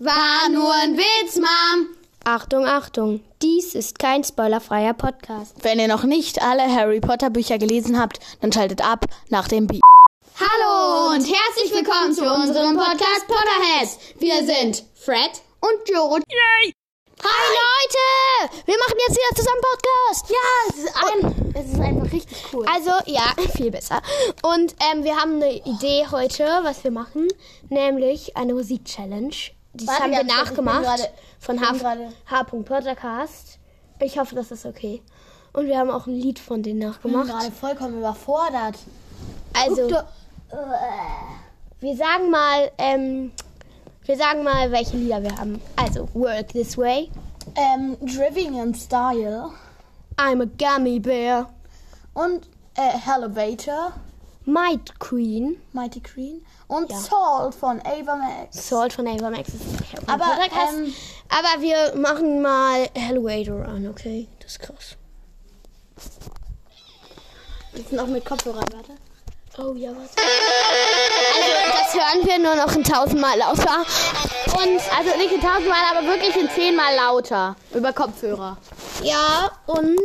War nur ein Witz, Mom. Achtung, Achtung, dies ist kein spoilerfreier Podcast. Wenn ihr noch nicht alle Harry Potter Bücher gelesen habt, dann schaltet ab nach dem Beat. Hallo und herzlich willkommen zu unserem Podcast Potterheads. Wir sind Fred und George. Yay! Hi Leute! Wir machen jetzt wieder zusammen Podcast. Ja, es ist einfach richtig cool. Also, ja, viel besser. Und wir haben eine Idee heute, was wir machen, nämlich eine Musik-Challenge. Die haben wir nachgemacht von H.Portacast. Ich hoffe, das ist okay. Und wir haben auch ein Lied von denen nachgemacht. Ich bin gerade vollkommen überfordert. Also, wir sagen mal, welche Lieder wir haben. Also, Work This Way. Driving in Style. I'm a Gummy Bear. Und Elevator. Mighty Queen. Und ja. Salt von Ava Max. Aber wir machen mal Elevator an, okay? Das ist krass. Jetzt noch mit Kopfhörer, warte. Oh ja, was? Also, das hören wir nur noch 1.000 Mal lauter. Und, also nicht 1.000 Mal, aber wirklich 10 Mal lauter. Über Kopfhörer. Ja, und...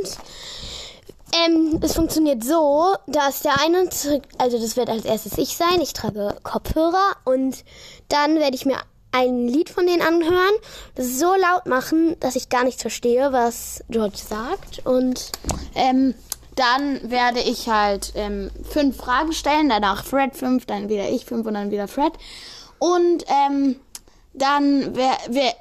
es funktioniert so, dass der eine, also das wird als erstes ich sein, ich trage Kopfhörer und dann werde ich mir ein Lied von denen anhören, das so laut machen, dass ich gar nichts verstehe, was George sagt und dann werde ich halt 5 Fragen stellen, danach Fred 5, dann wieder ich 5 und dann wieder Fred und dann,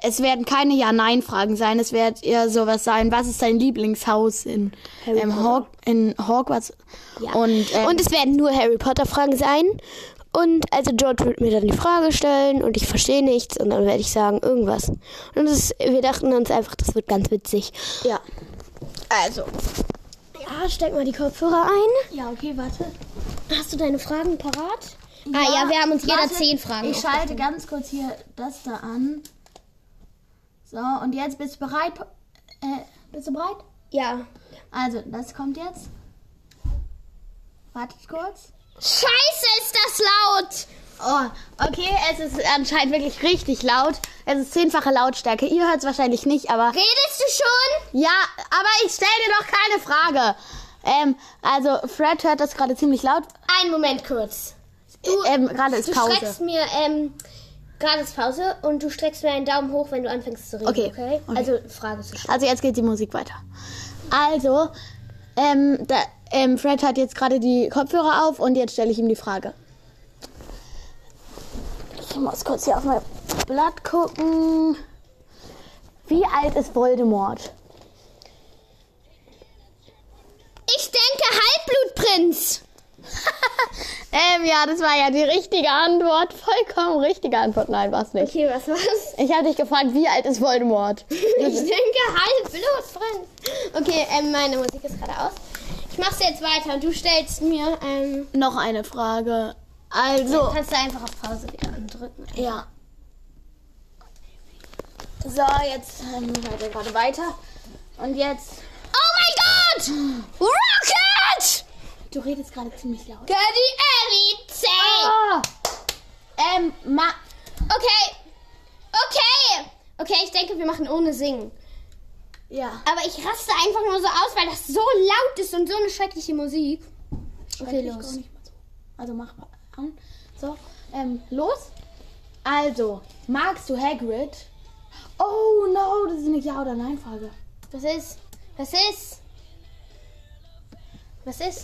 es werden keine Ja-Nein-Fragen sein, es wird eher sowas sein, was ist dein Lieblingshaus in Hogwarts? Ja. Und es werden nur Harry Potter-Fragen sein. Und also George wird mir dann die Frage stellen und ich verstehe nichts und dann werde ich sagen, irgendwas. Und wir dachten uns einfach, das wird ganz witzig. Ja. Also. Ja, steck mal die Kopfhörer ein. Ja, okay, warte. Hast du deine Fragen parat? Ja, ja, wir haben uns jeder 10 Fragen. Ich schalte ganz kurz hier das da an. So, und jetzt bist du bereit? Ja. Also, das kommt jetzt. Wartet kurz. Scheiße, ist das laut! Oh, okay, es ist anscheinend wirklich richtig laut. Es ist 10-fache Lautstärke. Ihr hört es wahrscheinlich nicht, aber... Redest du schon? Ja, aber ich stelle dir doch keine Frage. Also, Fred hört das gerade ziemlich laut. Einen Moment kurz. Gerade ist Pause. Gerade ist Pause und du streckst mir einen Daumen hoch, wenn du anfängst zu reden. Okay. Also Frage zu stellen. Also jetzt geht die Musik weiter. Also, Fred hat jetzt gerade die Kopfhörer auf und jetzt stelle ich ihm die Frage. Ich muss kurz hier auf mein Blatt gucken. Wie alt ist Voldemort? Ich denke Halbblutprinz. Ja, das war ja die richtige Antwort. Vollkommen richtige Antwort. Nein, war's nicht. Okay, was war's? Ich habe dich gefragt, wie alt ist Voldemort? Ich denke, Halbblutprinz. Okay, meine Musik ist gerade aus. Ich mach's jetzt weiter und du stellst mir noch eine Frage. Also. Du kannst einfach auf Pause wieder drücken. Ja. So, jetzt gerade weiter. Und jetzt. Oh mein Gott! Rocket! Du redest gerade ziemlich laut. Daddy, Ellie, Okay, ich denke, wir machen ohne Singen. Ja. Aber ich raste einfach nur so aus, weil das so laut ist und so eine schreckliche Musik. Okay, los. Nicht mal so. Also mach mal an. So, los. Also, magst du Hagrid? Oh, no, das ist eine Ja- oder Nein-Frage. Was ist?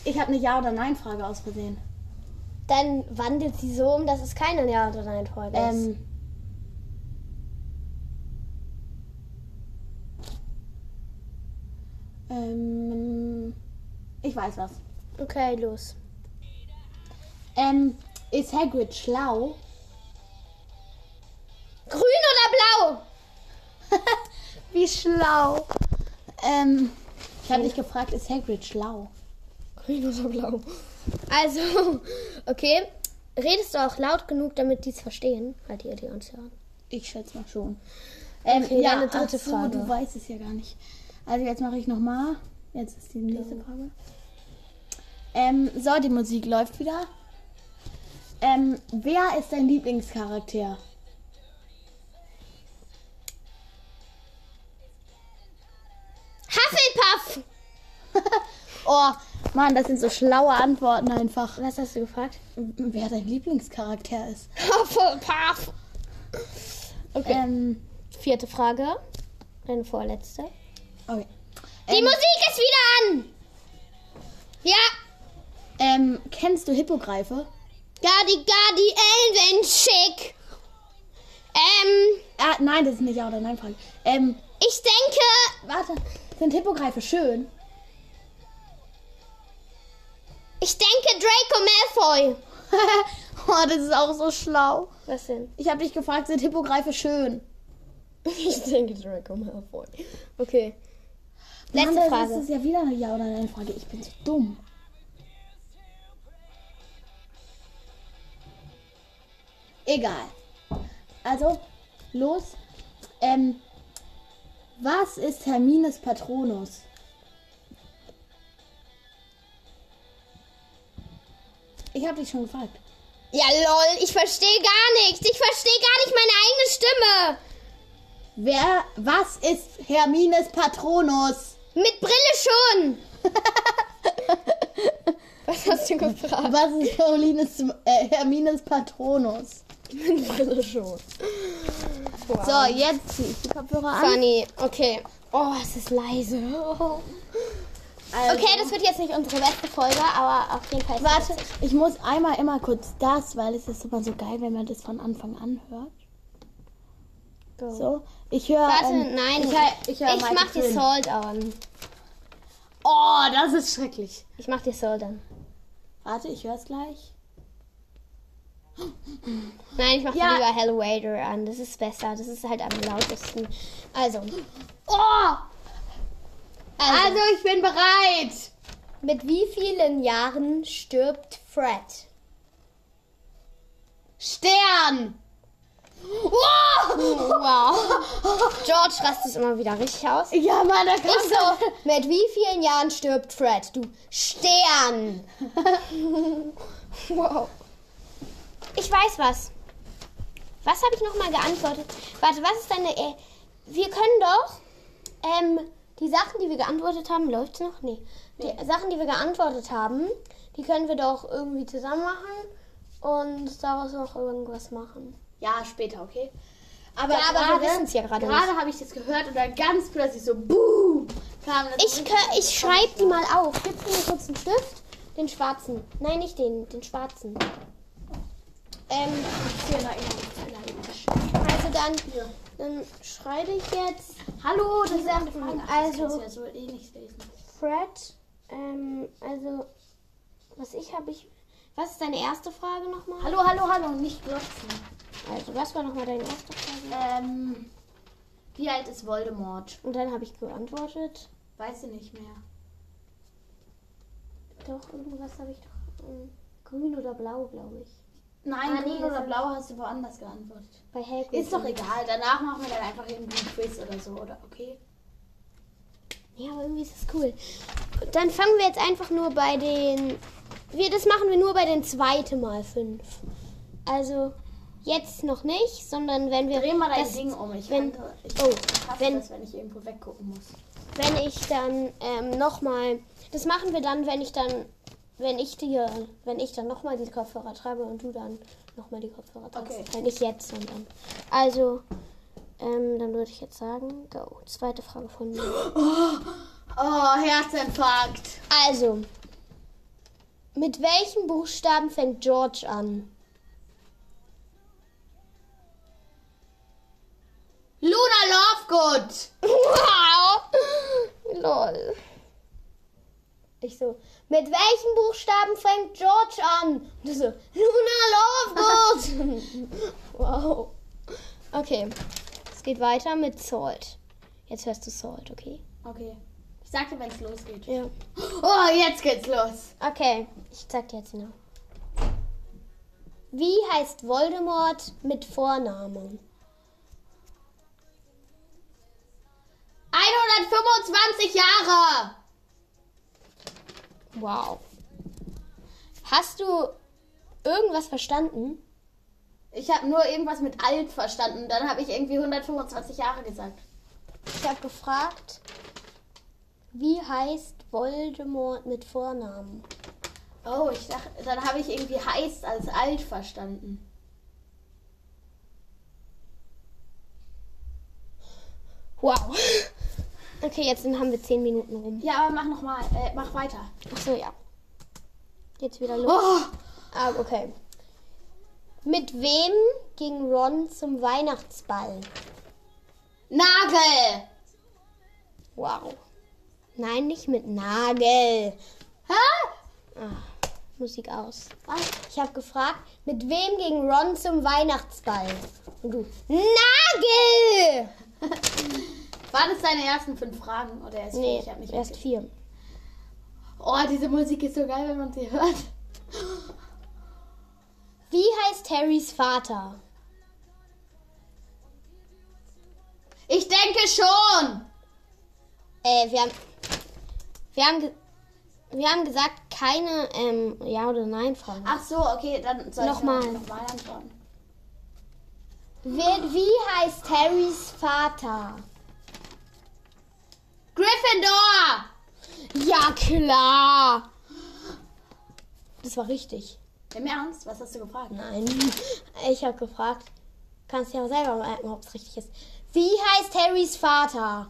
Ich habe eine Ja- oder Nein-Frage aus Versehen. Dann wandelt sie so um, dass es keine Ja- oder Nein-Frage ist. Ich weiß was. Okay, los. Ist Hagrid schlau? Grün oder blau? Wie schlau. Ich habe dich gefragt, ist Hagrid schlau? Blau. Also, okay. Redest du auch laut genug, damit die es verstehen? Halt ihr die uns hören. Ich schätze mal schon. Okay, ja, eine dritte Frage. Du weißt es ja gar nicht. Also jetzt mache ich nochmal. Jetzt ist die nächste Frage. So, die Musik läuft wieder. Wer ist dein Lieblingscharakter? Oh, Mann, das sind so schlaue Antworten einfach. Was hast du gefragt? Wer dein Lieblingscharakter ist. Hufflepuff. Okay. Vierte Frage. Deine vorletzte. Okay. Die Musik ist wieder an! Ja. Kennst du Hippogreife? Gardi, Elvenschick. Ah, nein, das ist nicht ja oder nein Frage. Ich denke... Warte, sind Hippogreife schön? Ich denke Draco Malfoy. Oh, das ist auch so schlau. Was denn? Ich habe dich gefragt, sind Hippogreife schön? Ich denke Draco Malfoy. Okay. Letzte Frage. Das ist ja wieder eine Ja- oder Nein-Frage. Ich bin so dumm. Egal. Also, los. Was ist Hermines Patronus? Ich habe dich schon gefragt. Ja, lol, ich verstehe gar nichts. Ich verstehe gar nicht meine eigene Stimme. Was ist Hermines Patronus? Mit Brille schon. Was hast du gefragt? Was ist Hermines Patronus? Mit Brille schon. Wow. So, jetzt zieh ich die Kopfhörer an. Funny, okay. Oh, es ist leise. Oh. Also. Okay, das wird jetzt nicht unsere beste Folge, aber auf jeden Fall... Warte, ich muss einmal immer kurz das, weil es ist immer so geil, wenn man das von Anfang an hört. Go. So, ich höre... Warte, nein, ich mach die Salt an. Oh, das ist schrecklich. Ich mach die Salt an. Warte, ich höre es gleich. Nein, ich mache lieber Hellwader an. Das ist besser. Das ist halt am lautesten. Also. Oh! Also, ich bin bereit. Mit wie vielen Jahren stirbt Fred? Stern! Wow! Wow. George rastet es immer wieder richtig aus. Ja, Mann, da kannst du. Mit wie vielen Jahren stirbt Fred? Du Stern! Wow. Ich weiß was. Was habe ich nochmal geantwortet? Warte, was ist deine... wir können doch... die Sachen, die wir geantwortet haben... Läuft's noch? Nee. Die Sachen, die wir geantwortet haben, die können wir doch irgendwie zusammen machen und daraus noch irgendwas machen. Ja, später, okay? Aber wir wissen's ja gerade nicht. Gerade habe ich das gehört und dann ganz plötzlich so... Boom! Kam das. Ich schreibe die mal auf. Gibst du mir kurz einen Stift? Den schwarzen. Nein, nicht den schwarzen. Also dann schreibe ich jetzt. Hallo, das ist eine Frage. Also Fred, also was ist deine erste Frage nochmal? Hallo, nicht glotzen. Also was war nochmal deine erste Frage? Wie alt ist Voldemort? Und dann habe ich geantwortet. Weiß ich nicht mehr. Doch, irgendwas habe ich doch. Grün oder blau, glaube ich. Nein, grün oder blau hast du woanders geantwortet. Bei Hagrid. Ist doch egal, danach machen wir dann einfach irgendwie einen Quiz oder so, oder? Okay. Ja, aber irgendwie ist das cool. Dann fangen wir jetzt einfach nur bei den... Das machen wir nur bei den zweiten Mal 5. Also, jetzt noch nicht, sondern wenn wir... Dreh mal dein Ding um. Ich hasse das, wenn ich irgendwo weggucken muss. Wenn ich dann nochmal... Das machen wir dann, wenn ich dann nochmal die Kopfhörer treibe und du dann nochmal die Kopfhörer treibst. Okay. Weil nicht jetzt, sondern. Also, dann würde ich jetzt sagen, go. Zweite Frage von mir. Oh, Herzinfarkt. Also, mit welchen Buchstaben fängt George an? Luna Lovegood. Wow. Lol. Ich so... Mit welchen Buchstaben fängt George an? Und du so, Luna Lovegood! Wow. Okay, es geht weiter mit Salt. Jetzt hörst du Salt, okay? Okay. Ich sag dir, wenn es losgeht. Ja. Oh, jetzt geht's los. Okay, ich sag dir jetzt genau. Wie heißt Voldemort mit Vornamen? 125 Jahre! Wow. Hast du irgendwas verstanden? Ich habe nur irgendwas mit alt verstanden. Dann habe ich irgendwie 125 Jahre gesagt. Ich habe gefragt, Wie heißt Voldemort mit Vornamen? Oh, ich dachte, dann habe ich irgendwie heiß als alt verstanden. Wow. Okay, jetzt haben wir 10 Minuten rum. Ja, aber mach nochmal, mach weiter. Achso, ja. Jetzt wieder los. Oh. Ah, okay. Mit wem ging Ron zum Weihnachtsball? Nagel! Wow. Nein, nicht mit Nagel. Hä? Ah, Musik aus. Was? Ich habe gefragt, mit wem ging Ron zum Weihnachtsball? Und du, Nagel! Waren das deine ersten fünf Fragen? Oder erst 4? Nee, ich hab nicht erst 4. Oh, diese Musik ist so geil, wenn man sie hört. Wie heißt Harrys Vater? Ich denke schon! Wir haben gesagt, keine Ja- oder Nein-Fragen. Ach so, okay, dann soll ich nochmal antworten. Wie heißt Harrys Vater? Gryffindor! Ja, klar! Das war richtig. Im Ernst? Was hast du gefragt? Nein, ich habe gefragt. Kannst du ja selber merken, ob es richtig ist. Wie heißt Harrys Vater?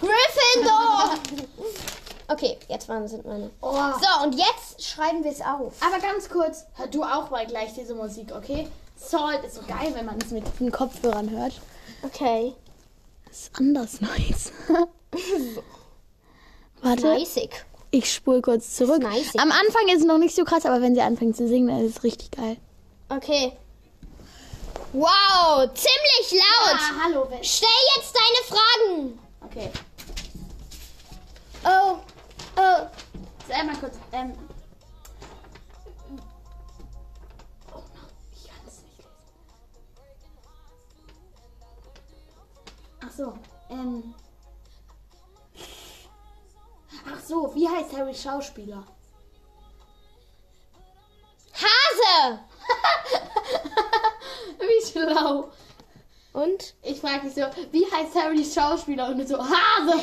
Gryffindor! Okay, jetzt sind meine. Oh. So, und jetzt schreiben wir es auf. Aber ganz kurz, hör du auch mal gleich diese Musik, okay? Salt ist so geil, wenn man es mit den Kopfhörern hört. Okay. Das ist anders nice. Warte. Neisig. Ich spule kurz zurück. Am Anfang ist es noch nicht so krass, aber wenn sie anfängt zu singen, dann ist es richtig geil. Okay. Wow, ziemlich laut. Ja, hallo, Ben. Stell jetzt deine Fragen. Okay. Oh. So, einmal kurz. Oh, ich kann es nicht lesen. Ach so, wie heißt Harry Schauspieler? Hase! Wie schlau. Und? Ich frage dich so, wie heißt Harry Schauspieler? Und du so, Hase!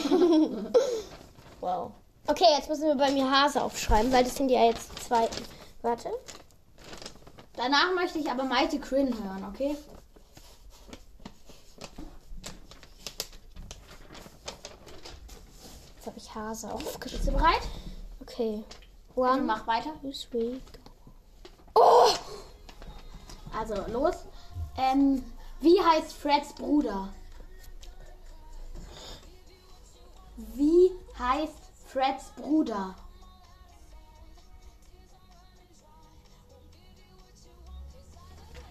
Wow. Okay, jetzt müssen wir bei mir Hase aufschreiben, weil das sind ja jetzt die zweiten. Warte. Danach möchte ich aber Mighty Quinn hören, okay? Jetzt habe ich Hase aufgeschrieben. Bist du bereit? Okay. Also mach weiter. 2, 3, go. Oh! Also, los. Wie heißt Freds Bruder?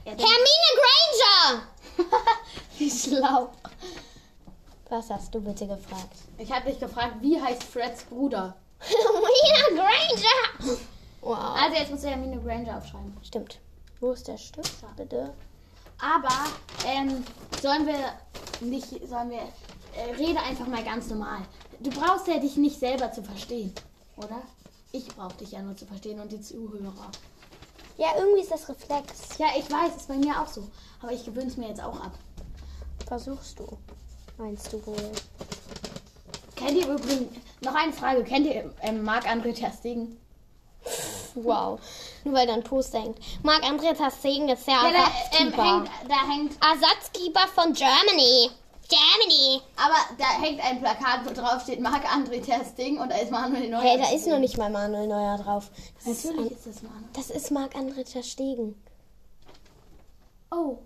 Hermine Granger! Wie schlau. Was hast du bitte gefragt? Ich habe dich gefragt, wie heißt Freds Bruder? Hermine Granger! Wow. Also jetzt musst du Hermine Granger aufschreiben. Stimmt. Wo ist der Stift? Bitte. Aber rede einfach mal ganz normal. Du brauchst ja dich nicht selber zu verstehen, oder? Ich brauche dich ja nur zu verstehen und die Zuhörer. Ja, irgendwie ist das Reflex. Ja, ich weiß, ist bei mir auch so. Aber ich gewöhne es mir jetzt auch ab. Versuchst du, meinst du wohl? Kennt ihr übrigens, noch eine Frage, kennt ihr Marc-André ter Stegen? Wow. Nur weil da ein Poster hängt. Marc-André ter Stegen ist ja Ersatzkeeper. Da hängt Ersatzkeeper von Germany. Aber da hängt ein Plakat, wo drauf steht Marc-André ter Stegen und da ist Manuel Neuer. Hey, da ist noch nicht mal Manuel Neuer drauf. Natürlich ist das Manuel. Das ist Marc-André ter Stegen. Oh.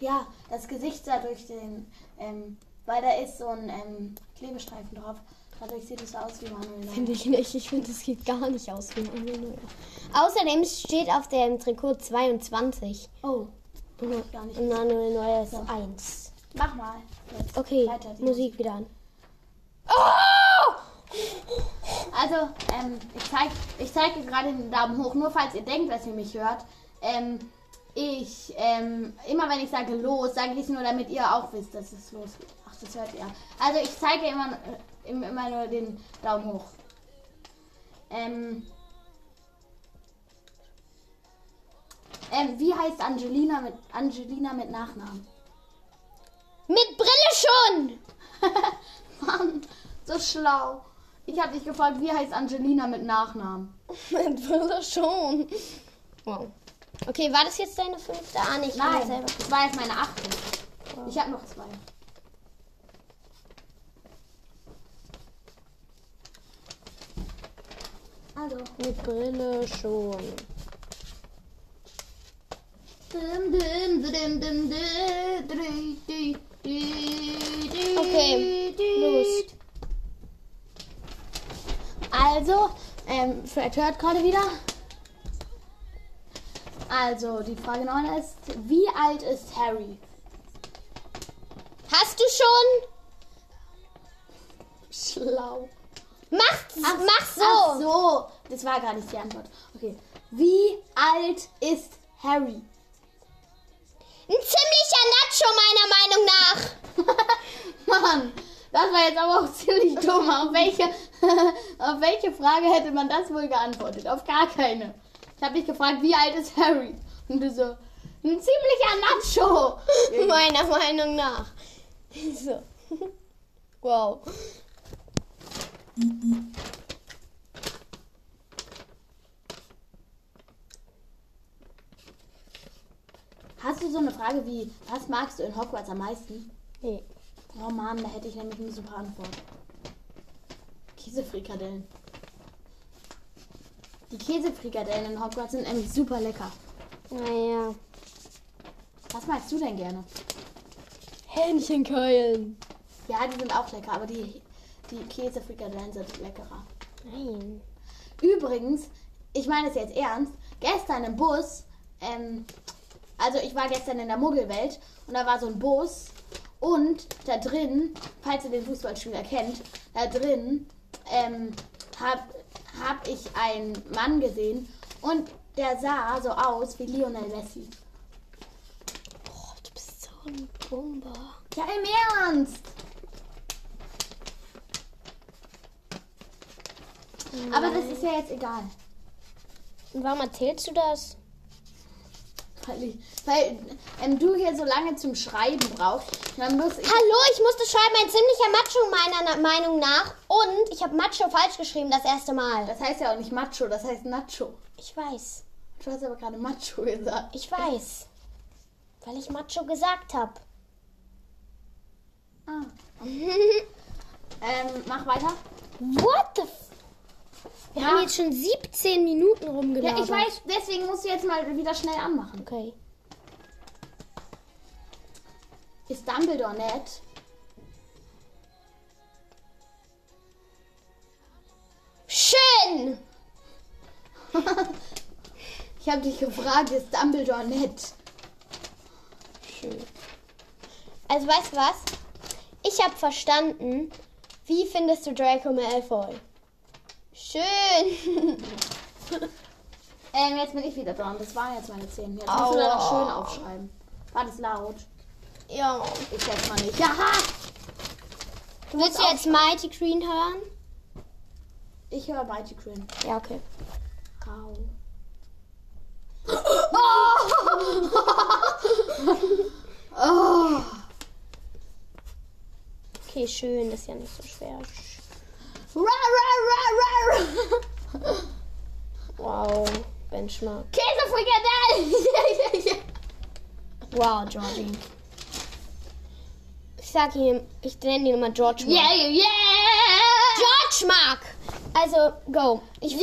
Ja, das Gesicht sah durch den... weil da ist so ein Klebestreifen drauf. Dadurch sieht es aus wie Manuel Neuer. Finde ich nicht. Ich finde, es sieht gar nicht aus wie Manuel Neuer. Außerdem steht auf dem Trikot 22. Oh. Gar nicht. Manuel Neuer ist 1. Mach mal. Jetzt okay, weiter, Musik wieder an. Oh! Also, ich zeig dir gerade den Daumen hoch, nur falls ihr denkt, dass ihr mich hört. Immer wenn ich sage los, sage ich es nur, damit ihr auch wisst, dass es losgeht. Ach, das hört ihr. Also ich zeige immer nur den Daumen hoch. Wie heißt Angelina mit Nachnamen? Mit Brille schon! Mann, so ist schlau. Ich hatte dich gefragt, wie heißt Angelina mit Nachnamen? Schon. Wow. Okay, war das jetzt deine fünfte? Ah, nicht. Nein, das war jetzt meine achte. Wow. Ich habe noch zwei. Also. Mit Brille schon. Okay, los. Also, Fred hört gerade wieder. Also, die Frage 9 ist, wie alt ist Harry? Hast du schon? Schlau. Mach so! Ach so, das war gar nicht die Antwort. Okay, wie alt ist Harry? Ein ziemlicher Nacho, meiner Meinung nach. Mann, das war jetzt aber auch ziemlich dumm. Auf welche Frage hätte man das wohl geantwortet? Auf gar keine. Ich habe dich gefragt, wie alt ist Harry? Und du so, ein ziemlicher Nacho. Meiner Meinung nach. So. Wow. Hast du so eine Frage wie, was magst du in Hogwarts am meisten? Nee. Oh Mann, da hätte ich nämlich eine super Antwort. Käsefrikadellen. Die Käsefrikadellen in Hogwarts sind nämlich super lecker. Naja. Was magst du denn gerne? Hähnchenkeulen. Ja, die sind auch lecker, aber die Käsefrikadellen sind leckerer. Nein. Übrigens, ich meine es jetzt ernst, gestern im Bus, also ich war gestern in der Muggelwelt und da war so ein Bus und da drin, falls ihr den Fußballspieler kennt, da drin hab ich einen Mann gesehen und der sah so aus wie Lionel Messi. Oh, du bist so ein Bomber. Ja, im Ernst. Nein. Aber das ist ja jetzt egal. Und warum erzählst du das? Weil du hier so lange zum Schreiben brauchst, dann muss ich... Hallo, ich musste schreiben, ein ziemlicher Macho meiner Meinung nach. Und ich habe Macho falsch geschrieben das erste Mal. Das heißt ja auch nicht Macho, das heißt Nacho. Ich weiß. Du hast aber gerade Macho gesagt. Ich weiß. Weil ich Macho gesagt habe. Ah. Mach weiter. What the f... Wir haben jetzt schon 17 Minuten rumgelaufen. Ja, ich weiß, deswegen musst du jetzt mal wieder schnell anmachen. Okay. Ist Dumbledore nett? Schön! Ich habe dich gefragt, ist Dumbledore nett? Schön. Also, weißt du was? Ich habe verstanden, wie findest du Draco Malfoy? Schön. Jetzt bin ich wieder dran. Das waren jetzt meine 10. Jetzt musst du da noch schön aufschreiben. War das laut? Ja. Ich schätze mal nicht. Aha! Du willst jetzt Mighty Green hören? Ich höre Mighty Green. Ja, okay. Au. Oh. Okay, schön. Das ist ja nicht so schwer. Wow, Benchmark. Käsefrikadell! Wow, Georgie. Ich nenne ihn immer George Mark. Yeah, yeah, yeah! George Mark! Also, go. Also,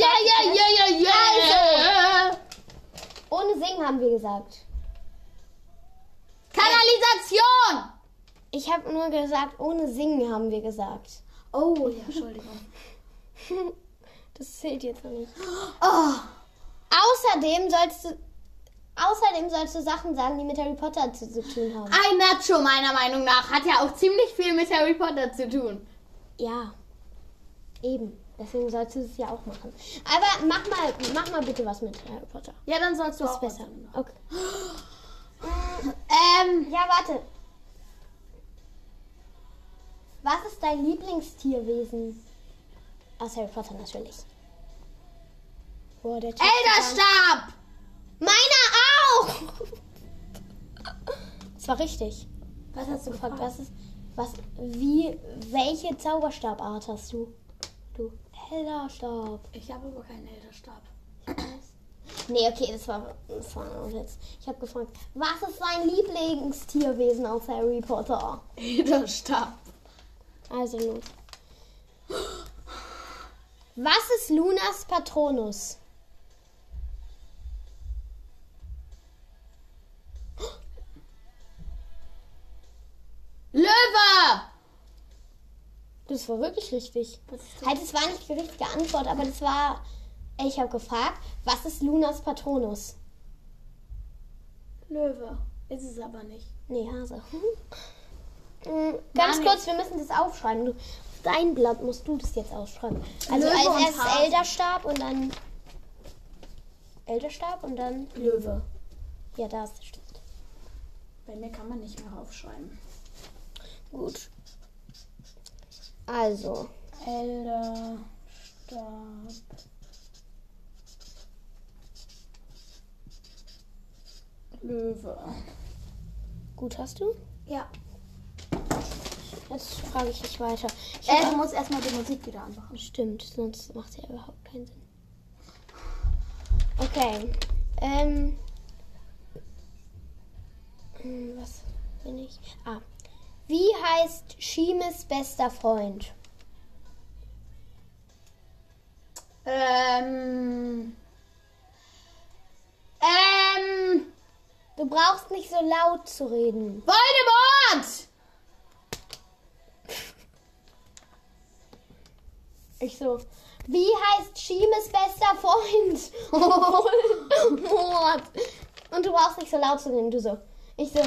ohne Singen haben wir gesagt. Kanalisation! Ich habe nur gesagt, ohne Singen haben wir gesagt. Oh, ja, Entschuldigung. Das zählt jetzt noch nicht. Oh. Außerdem sollst du Sachen sagen, die mit Harry Potter zu tun haben. Ein Nacho, meiner Meinung nach, hat ja auch ziemlich viel mit Harry Potter zu tun. Ja, eben. Deswegen sollst du es ja auch machen. Aber mach mal bitte was mit Harry Potter. Ja, dann sollst du das auch besser. Okay. Ja, warte. Was ist dein Lieblingstierwesen? Aus Harry Potter natürlich. Oh, der Elderstab! Meiner auch! Das war richtig. Was hast du gefragt? Was ist Welche Zauberstabart hast du? Du Helderstab. Ich habe aber keinen Helderstab. Nee, okay, das war ein Witz. Ich habe gefragt, was ist dein Lieblingstierwesen aus Harry Potter? Helderstab. Also los. Was ist Lunas Patronus? Löwe! Das war wirklich richtig. Halt, es war nicht die richtige Antwort, aber das war... Ich habe gefragt, was ist Lunas Patronus? Löwe. Ist es aber nicht. Nee, Hase. Ganz kurz, wir müssen das aufschreiben. Auf dein Blatt musst du das jetzt aufschreiben. Also als erstes Elderstab und dann... Elderstab und dann... Löwe. Ja, da ist das stimmt. Bei mir kann man nicht mehr aufschreiben. Gut. Also. Elderstab. Löwe. Gut, hast du? Ja. Jetzt frage ich dich weiter. Ich muss erstmal die Musik wieder anmachen. Stimmt, sonst macht sie ja überhaupt keinen Sinn. Okay. Was bin ich? Ah. Wie heißt Schimes bester Freund? Du brauchst nicht so laut zu reden. Voldemort! Ich so. Wie heißt Schimes bester Freund? Voldemort. Und du brauchst nicht so laut zu reden. Du so. Ich so.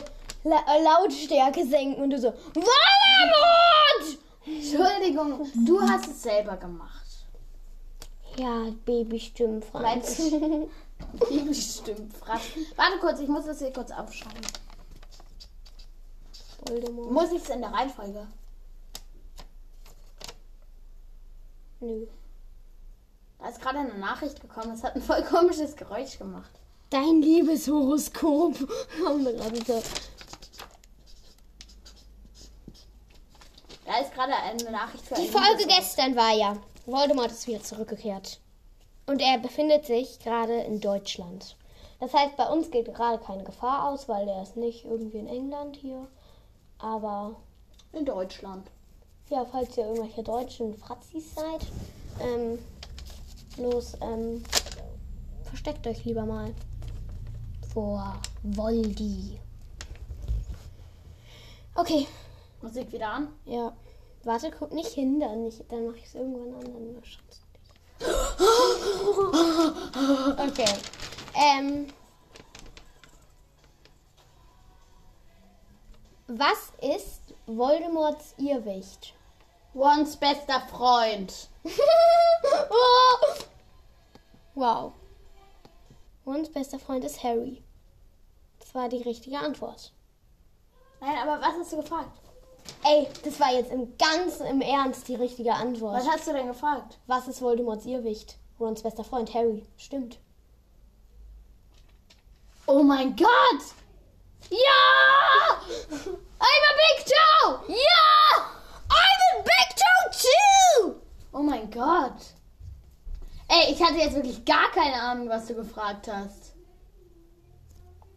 Lautstärke senken und du so. Voldemort! Entschuldigung, du hast es selber gemacht. Ja, Babystimmfratz. Babystimmfratz. Warte kurz, ich muss das hier kurz aufschreiben. Voldemort. Muss ich es in der Reihenfolge? Nö. Da ist gerade eine Nachricht gekommen, es hat ein voll komisches Geräusch gemacht. Dein Liebeshoroskop. Haben wir gerade so. Da ist gerade eine Nachricht für die Folge gestern war ja, Voldemort ist wieder zurückgekehrt. Und er befindet sich gerade in Deutschland. Das heißt, bei uns geht gerade keine Gefahr aus, weil er ist nicht irgendwie in England hier. Aber in Deutschland. Ja, falls ihr irgendwelche deutschen Fratzis seid. Versteckt euch lieber mal vor Voldi. Okay. Musik wieder an? Ja. Warte, guck nicht hin, dann mache ich es irgendwann an, dann wahrscheinlich nicht. Okay. Was ist Voldemorts Irrwicht? Rons bester Freund. Wow. Rons bester Freund ist Harry. Das war die richtige Antwort. Nein, aber was hast du gefragt? Ey, das war jetzt im Ernst die richtige Antwort. Was hast du denn gefragt? Was ist Voldemorts Irrwicht? Rons bester Freund, Harry. Stimmt. Oh mein Gott! Ja! I'm a big toe! Ja! I'm a big toe too! Oh mein Gott! Ey, ich hatte jetzt wirklich gar keine Ahnung, was du gefragt hast.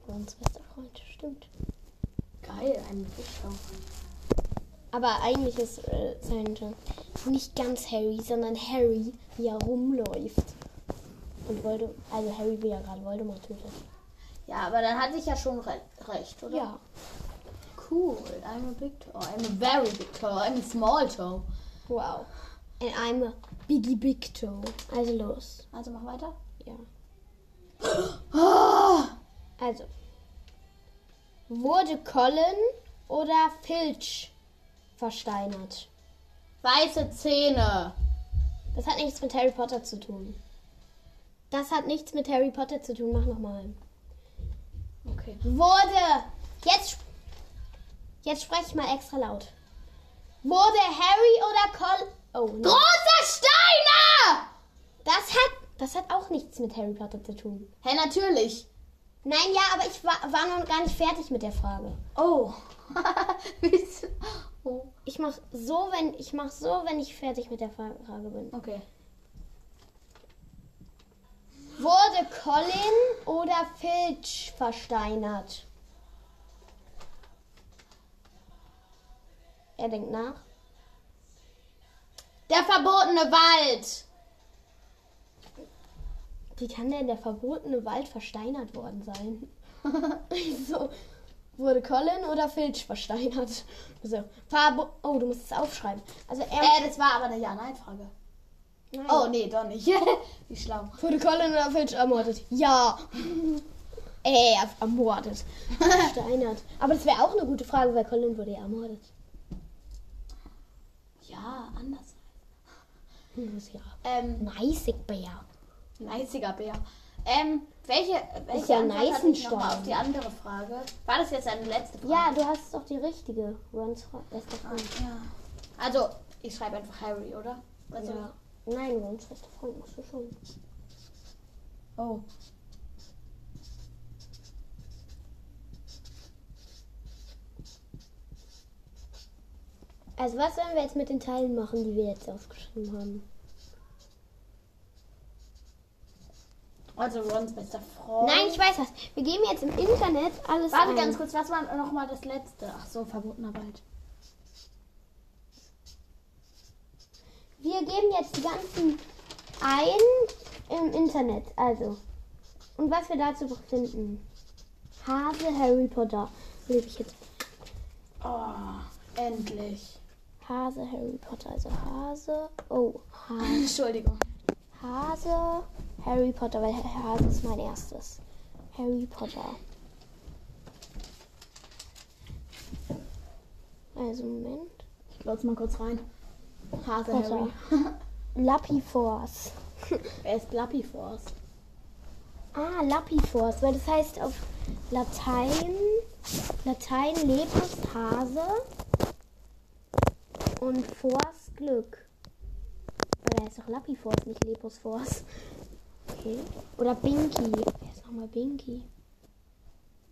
Rons bester Freund, stimmt. Geil, ein big toe. Aber eigentlich ist sein nicht ganz Harry, sondern Harry, wie er rumläuft. Und Harry, wie er gerade Voldemort tötet. Ja, aber dann hatte ich ja schon recht, oder? Ja. Cool. I'm a big toe. I'm a very big toe. I'm a small toe. Wow. And I'm a biggie big toe. Also los. Also mach weiter? Ja. Also. Wurde Colin oder Filch versteinert? Weiße Zähne. Das hat nichts mit Harry Potter zu tun. Das hat nichts mit Harry Potter zu tun. Mach nochmal. Okay. Wurde. Jetzt spreche ich mal extra laut. Wurde Harry oder Colin. Großer Steiner! Das hat auch nichts mit Harry Potter zu tun. Hä, hey, natürlich. Nein, ja, aber ich war noch gar nicht fertig mit der Frage. Oh. Wieso? Oh. Ich mach so, wenn ich fertig mit der Frage bin. Okay. Wurde Colin oder Filch versteinert? Er denkt nach. Der verbotene Wald! Wie kann denn der verbotene Wald versteinert worden sein? So, wurde Colin oder Filch versteinert? So, oh, du musst es aufschreiben. Also das war aber eine Ja-Nein-Frage. Nein. Oh, nee, doch nicht. Wie schlau. Wurde Colin oder Filch ermordet? Ja. Ermordet. Versteinert. Aber das wäre auch eine gute Frage, weil Colin wurde ja ermordet. Ja, anders. Ja. Neißiger Bär. Welche Antwort hatte ich nochmal auf die andere Frage? War das jetzt deine letzte Frage? Ja, du hast doch die richtige. Rons letzte Frage. Ja. Also, ich schreibe einfach Harry, oder? Also, ja. Nein, Rons letzte Frage musst du schon. Oh. Also was sollen wir jetzt mit den Teilen machen, die wir jetzt aufgeschrieben haben? Also Rons bester Freund. Nein, ich weiß was. Wir geben jetzt im Internet alles. Warte ganz kurz, was war nochmal das letzte? Ach so, verbotener Wald. Wir geben jetzt die ganzen ein im Internet. Also. Und was wir dazu finden. Hase Harry Potter. Lebe ich jetzt. Oh. Endlich. Hase, Harry Potter, also Hase. Oh, Hase. Entschuldigung. Hase, Harry Potter, weil Hase ist mein erstes. Harry Potter. Also, Moment. Ich laut's mal kurz rein. Hase, Potter. Harry. Lappiforce. Wer ist Lappiforce? Ah, Lappiforce, weil das heißt auf Latein Lebenshase. Und Force Glück. Aber da ist doch Lappiforce, nicht Lepusforce. Okay. Oder Binky. Wer ist nochmal Binky?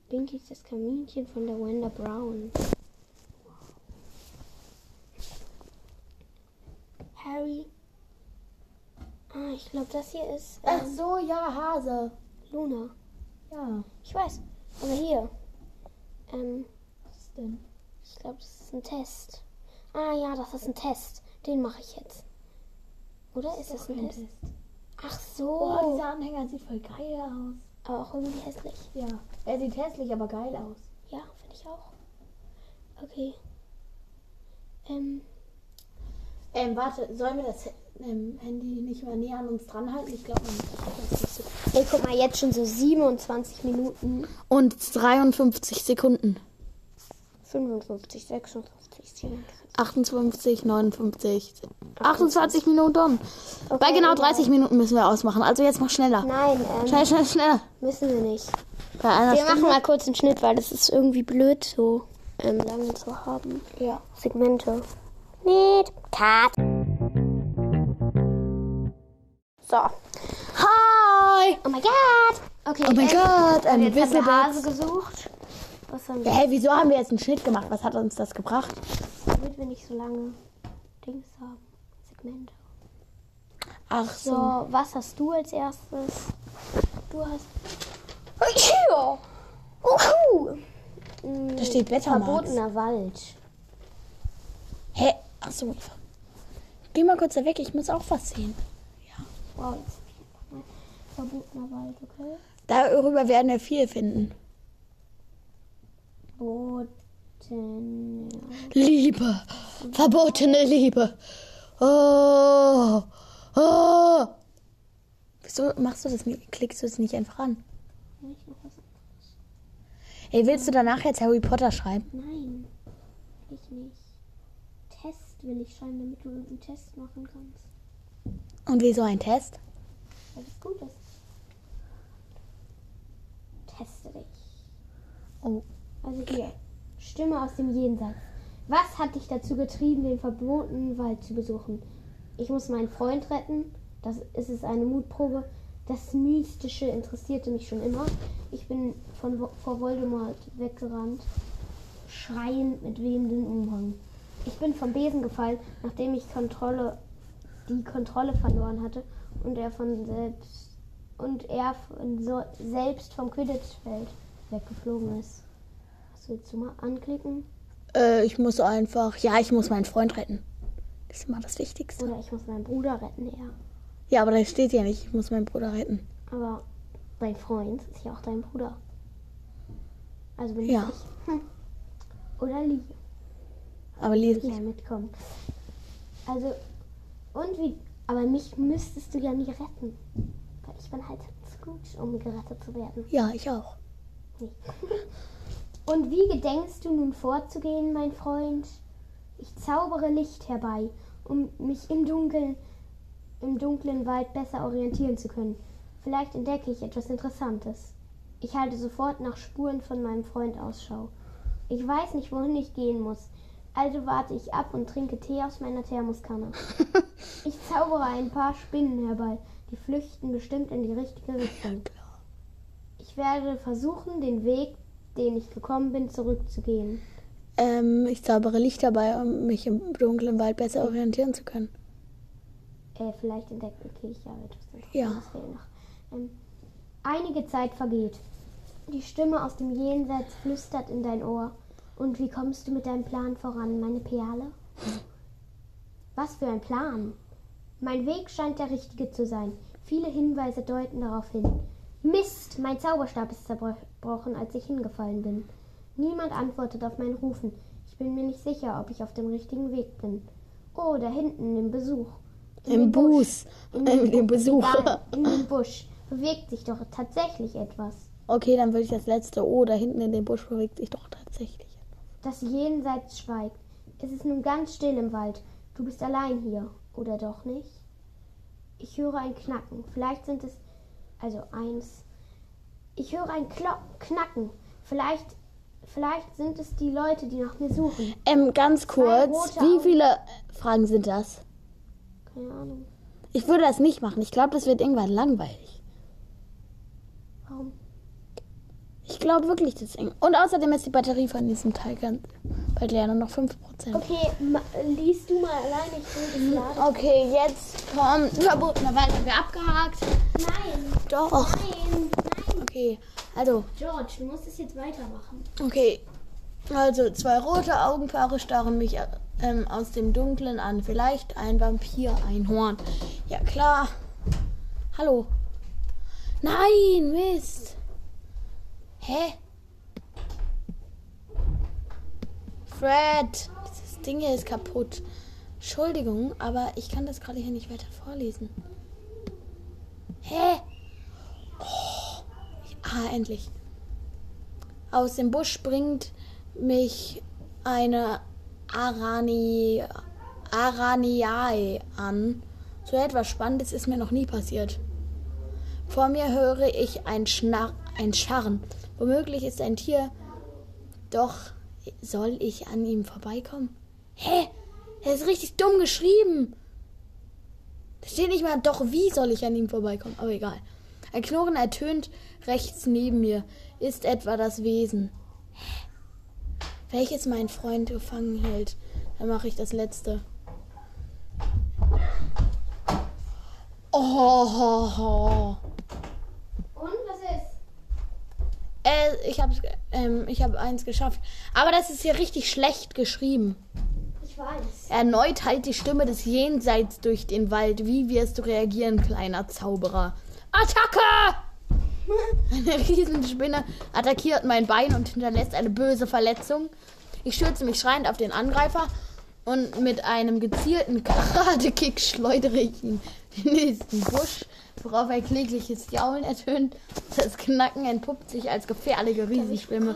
Binky ist das Kaninchen von der Wanda Brown. Wow. Harry. Ah, ich glaube, das hier ist... Ach so, ja, Hase. Luna. Ja. Ich weiß. Aber hier. Was ist denn? Ich glaube, das ist ein Test. Ah ja, das ist ein Test. Den mache ich jetzt. Oder ist das ein Test? Ach so. Oh, dieser Anhänger sieht voll geil aus. Aber auch irgendwie hässlich. Ja, er sieht hässlich, aber geil aus. Ja, finde ich auch. Okay. Warte, sollen wir das Handy nicht mal näher an uns dran halten? Ich glaube, das ist so. Ey, guck mal, jetzt schon so 27 Minuten. Und 53 Sekunden. 55, 56. 58, 59, 28 Minuten. Okay, bei genau 30 Minuten müssen wir ausmachen. Also jetzt mach schneller. Nein, schnell. Müssen wir nicht. Wir machen mal kurz einen Schnitt, weil das ist irgendwie blöd, so lange zu haben. Ja. Segmente. Nicht. Cut. So. Hi. Oh mein Gott. Okay. Oh mein Gott. Wir haben Hase gesucht. Was haben wir? Hey, wieso haben wir jetzt einen Schnitt gemacht? Was hat uns das gebracht? Damit wir nicht so lange Dings haben. Segmente. Ach so. So, was hast du als erstes? Du hast... Da steht Bettermarkt. Verbotener Wald. Hä? Ach so. Geh mal kurz da weg, ich muss auch was sehen. Ja. Wow, jetzt verbotener Wald, okay. Darüber werden wir viel finden. Liebe. Verbotene Liebe. Oh. Oh. Wieso machst du das nicht? Klickst du es nicht einfach an? Ey, willst du danach jetzt Harry Potter schreiben? Nein. Ich nicht. Test will ich schreiben, damit du einen Test machen kannst. Und wieso ein Test? Weil es gut ist. Teste dich. Oh. Also hier, Stimme aus dem Jenseits. Was hat dich dazu getrieben, den verbotenen Wald zu besuchen? Ich muss meinen Freund retten. Das ist eine Mutprobe. Das Mystische interessierte mich schon immer. Ich bin vor Voldemort weggerannt. Schreiend mit wehenden Umhang. Ich bin vom Besen gefallen, nachdem ich die Kontrolle verloren hatte und er von selbst vom Quidditch-Feld weggeflogen ist. Hast du jetzt mal anklicken? Ich muss meinen Freund retten. Das ist immer das Wichtigste. Oder ich muss meinen Bruder retten, eher. Ja, aber da steht ja nicht, ich muss meinen Bruder retten. Aber dein Freund ist ja auch dein Bruder. Also bin ich ja. Oder Lee. Aber Lee ist nicht. Mitkommen. Also, aber mich müsstest du ja nie retten. Weil ich bin halt zu gut, um gerettet zu werden. Ja, ich auch. Nee. Und wie gedenkst du nun vorzugehen, mein Freund? Ich zaubere Licht herbei, um mich im dunklen Wald besser orientieren zu können. Vielleicht entdecke ich etwas Interessantes. Ich halte sofort nach Spuren von meinem Freund Ausschau. Ich weiß nicht, wohin ich gehen muss, also warte ich ab und trinke Tee aus meiner Thermoskanne. Ich zaubere ein paar Spinnen herbei, die flüchten bestimmt in die richtige Richtung. Ich werde versuchen, den Weg, den ich gekommen bin, zurückzugehen. Ich zaubere Licht herbei, um mich im dunklen Wald besser orientieren zu können. Vielleicht entdeckt ich ja etwas. Ja. Das fehlt noch. Einige Zeit vergeht. Die Stimme aus dem Jenseits flüstert in dein Ohr. Und wie kommst du mit deinem Plan voran, meine Perle? Was für ein Plan! Mein Weg scheint der richtige zu sein. Viele Hinweise deuten darauf hin. Mist! Mein Zauberstab ist zerbrochen, als ich hingefallen bin. Niemand antwortet auf mein Rufen. Ich bin mir nicht sicher, ob ich auf dem richtigen Weg bin. Oh, da hinten, im Besuch. In dem Busch bewegt sich doch tatsächlich etwas. Okay, dann würde ich das letzte O, da hinten in dem Busch bewegt sich doch tatsächlich etwas. Das Jenseits schweigt. Es ist nun ganz still im Wald. Du bist allein hier, oder doch nicht? Ich höre ein Knacken. Ich höre ein Knacken. Vielleicht sind es die Leute, die nach mir suchen. Ganz kurz, wie viele Fragen sind das? Keine Ahnung. Ich würde das nicht machen. Ich glaube, das wird irgendwann langweilig. Warum? Ich glaube wirklich, das ist eng. Und außerdem ist die Batterie von diesem Teil ganz bald leer, nur noch 5%. Okay, liest du mal alleine. Ich bin geladen. Okay, jetzt kommt verbotener Wald. Haben wir abgehakt? Nein. Doch. Nein. Okay, also. George, du musst es jetzt weitermachen. Okay. Also, zwei rote Augenpaare starren mich aus dem Dunklen an. Vielleicht ein Vampir-Einhorn. Ja, klar. Hallo. Nein, Mist. Hä? Fred, dieses Ding hier ist kaputt. Entschuldigung, aber ich kann das gerade hier nicht weiter vorlesen. Hä? Oh. Endlich. Aus dem Busch springt mich eine Araniae an. So etwas Spannendes ist mir noch nie passiert. Vor mir höre ich ein Scharren. Womöglich ist ein Tier. Doch soll ich an ihm vorbeikommen? Hä? Er ist richtig dumm geschrieben. Da steht nicht mal, doch wie soll ich an ihm vorbeikommen? Aber egal. Ein Knurren ertönt rechts neben mir. Ist etwa das Wesen. Hä? Welches mein Freund gefangen hält. Dann mache ich das letzte. Oh. Und was ist? Ich hab eins geschafft. Aber das ist hier richtig schlecht geschrieben. Ich weiß. Erneut hallt die Stimme des Jenseits durch den Wald. Wie wirst du reagieren, kleiner Zauberer? Attacke! Eine Riesenspinne attackiert mein Bein und hinterlässt eine böse Verletzung. Ich stürze mich schreiend auf den Angreifer und mit einem gezielten Karate-Kick schleudere ich ihn in den nächsten Busch, worauf ein klägliches Jaulen ertönt. Das Knacken entpuppt sich als gefährliche Riesenspinne,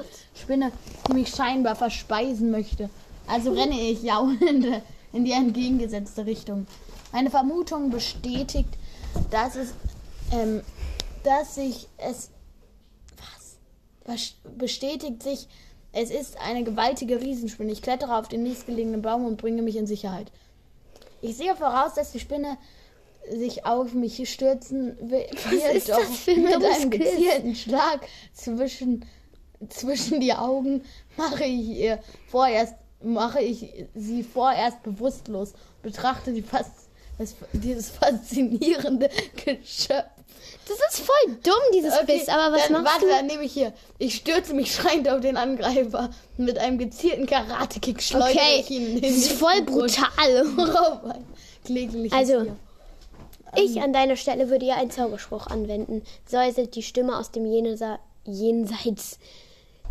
die mich scheinbar verspeisen möchte. Also renne ich jaulend in die entgegengesetzte Richtung. Meine Vermutung bestätigt, es ist eine gewaltige Riesenspinne. Ich klettere auf den nächstgelegenen Baum und bringe mich in Sicherheit. Ich sehe voraus, dass die Spinne sich auf mich stürzen will. Mit einem gezielten Schlag zwischen die Augen mache ich ihr vorerst mache ich sie vorerst bewusstlos, betrachte dieses faszinierende Geschöpf. Das ist voll dumm, dieses Biss, aber was machst du? Dann nehme ich hier. Ich stürze mich schreiend auf den Angreifer. Mit einem gezielten Karate-Kick schleudere ich ihn in den Rücken. Das ist voll brutal. Also, ich an deiner Stelle würde ja einen Zauberspruch anwenden. Säuselt die Stimme aus dem Jenseits.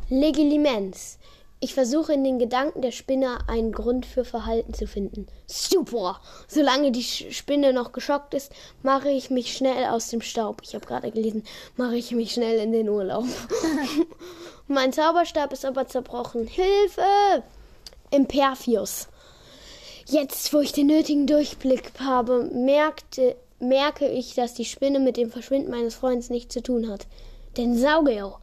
Legilimens. Ich versuche in den Gedanken der Spinne einen Grund für Verhalten zu finden. Super! Solange die Spinne noch geschockt ist, mache ich mich schnell aus dem Staub. Ich habe gerade gelesen, mache ich mich schnell in den Urlaub. Mein Zauberstab ist aber zerbrochen. Hilfe! Impervious. Jetzt, wo ich den nötigen Durchblick habe, merke ich, dass die Spinne mit dem Verschwinden meines Freundes nichts zu tun hat. Denn Saugeo.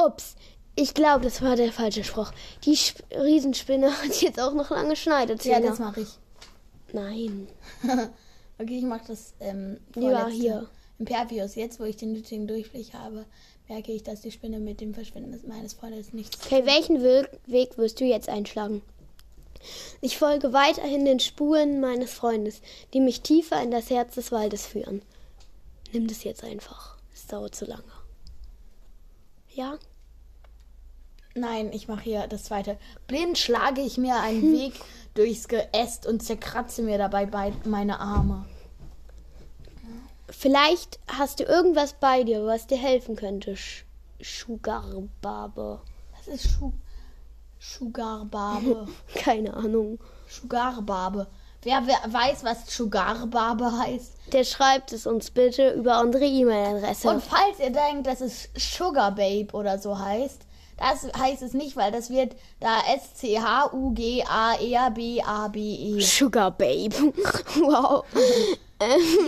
Ups. Ich glaube, das war der falsche Spruch. Die Riesenspinne hat jetzt auch noch lange Schneidezähne. Ja, das mache ich. Nein. Okay, ich mache das vorletzte. Ja, hier. Impervious. Jetzt, wo ich den nötigen Durchblick habe, merke ich, dass die Spinne mit dem Verschwinden meines Freundes nichts zu tun hat. Okay, welchen Weg wirst du jetzt einschlagen? Ich folge weiterhin den Spuren meines Freundes, die mich tiefer in das Herz des Waldes führen. Nimm das jetzt einfach. Es dauert zu lange. Ja? Nein, ich mache hier das zweite. Blind schlage ich mir einen Weg durchs Geäst und zerkratze mir dabei meine Arme. Vielleicht hast du irgendwas bei dir, was dir helfen könnte. Sugarbarbe. Was ist Sugarbarbe? Keine Ahnung. Sugarbarbe. Wer weiß, was Sugarbarbe heißt? Der schreibt es uns bitte über unsere E-Mail-Adresse. Und falls ihr denkt, dass es Sugar Babe oder so heißt, das heißt es nicht, weil das wird da SCHUGARBABE. Sugar Babe. Wow.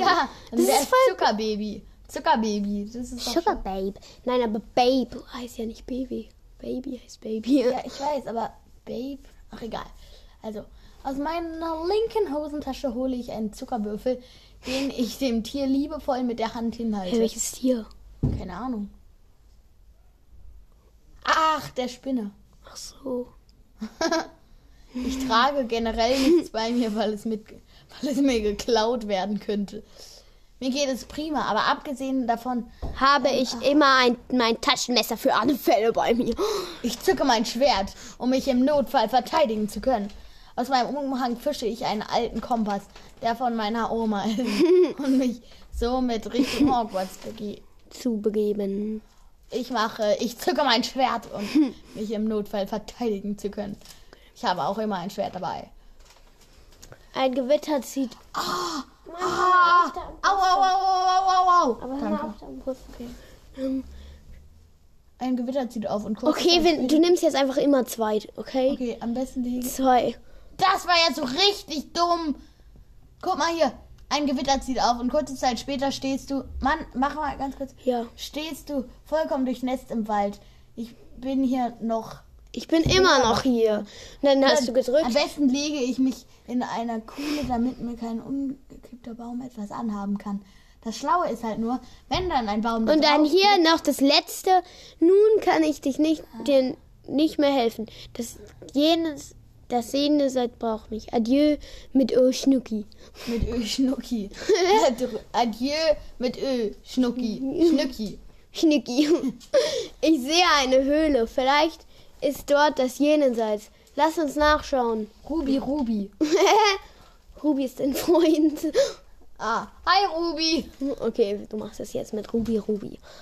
Ja, das ist voll Zuckerbaby. Zuckerbaby. Das ist Sugar Babe. Nein, aber Babe heißt ja nicht Baby. Baby heißt Baby. Ja, ich weiß, aber Babe. Ach, egal. Also, aus meiner linken Hosentasche hole ich einen Zuckerwürfel, den ich dem Tier liebevoll mit der Hand hinhalte. Hey, welches Tier? Keine Ahnung. Ach, der Spinne. Ach so. Ich trage generell nichts bei mir, weil es mir geklaut werden könnte. Mir geht es prima, aber abgesehen davon habe ich immer mein Taschenmesser für alle Fälle bei mir. Ich zücke mein Schwert, um mich im Notfall verteidigen zu können. Aus meinem Umhang fische ich einen alten Kompass, der von meiner Oma ist, und mich somit Richtung Hogwarts begeben. Ich zücke mein Schwert, um mich im Notfall verteidigen zu können. Ich habe auch immer ein Schwert dabei. Ein Gewitter zieht. Au. Aber hör mal auf am Brust. Ein Gewitter zieht auf und guckt. Okay, du nimmst jetzt einfach immer zwei, okay? Okay, am besten die zwei. Das war ja so richtig dumm. Guck mal hier. Ein Gewitter zieht auf und kurze Zeit später stehst du... Mann, mach mal ganz kurz. Ja. Stehst du vollkommen durchnässt im Wald. Ich bin immer noch hier. Und dann hast du gedrückt. Am besten lege ich mich in einer Kuhle, damit mir kein umgekippter Baum etwas anhaben kann. Das Schlaue ist halt nur, wenn dann ein Baum... Und dann hier noch das Letzte. Nun kann ich dir nicht mehr helfen. Das sehende Seid braucht mich. Adieu mit Ö, Schnucki. Mit Ö, Schnucki. Adieu mit Ö, Schnucki. Schnucki. Schnucki. Ich sehe eine Höhle. Vielleicht ist dort das Jenseits. Lass uns nachschauen. Ruby. Ruby ist ein Freund. Hi Ruby. Okay, du machst das jetzt mit Ruby.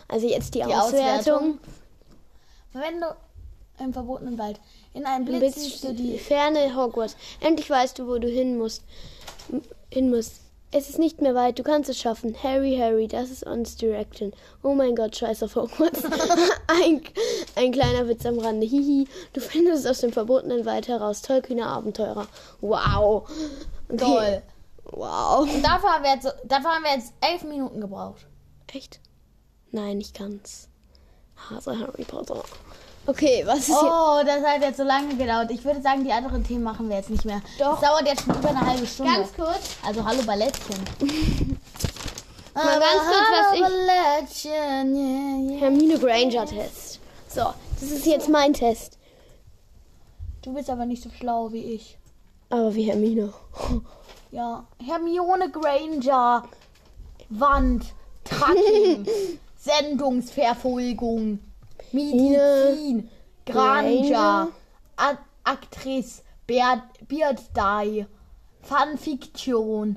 Also jetzt die Auswertung. Wenn du im verbotenen Wald. In einem Blitz siehst du die Ferne Hogwarts. Endlich weißt du, wo du hin musst. Es ist nicht mehr weit, du kannst es schaffen. Harry, das ist uns Direction. Oh mein Gott, scheiß auf Hogwarts. Ein kleiner Witz am Rande. Hihi, du findest aus dem verbotenen Wald heraus. Tollkühne Abenteurer. Wow. Okay. Toll. Wow. Und dafür haben wir jetzt 11 Minuten gebraucht. Echt? Nein, nicht ganz. Hase Harry Potter. Okay, was ist jetzt? Oh, das hat jetzt so lange gedauert. Ich würde sagen, die anderen Themen machen wir jetzt nicht mehr. Doch. Das dauert jetzt schon über eine halbe Stunde. Ganz kurz. Also, hallo Ballettchen. Mal ganz kurz, was ich... Hermine Granger Test. So, das ist jetzt mein Test. Du bist aber nicht so schlau wie ich. Aber wie Hermine. Ja, Hermione Granger. Wand. Tracking. Sendungsverfolgung. Medizin. Granger. Aktrice. Birthday. Fanfiktion.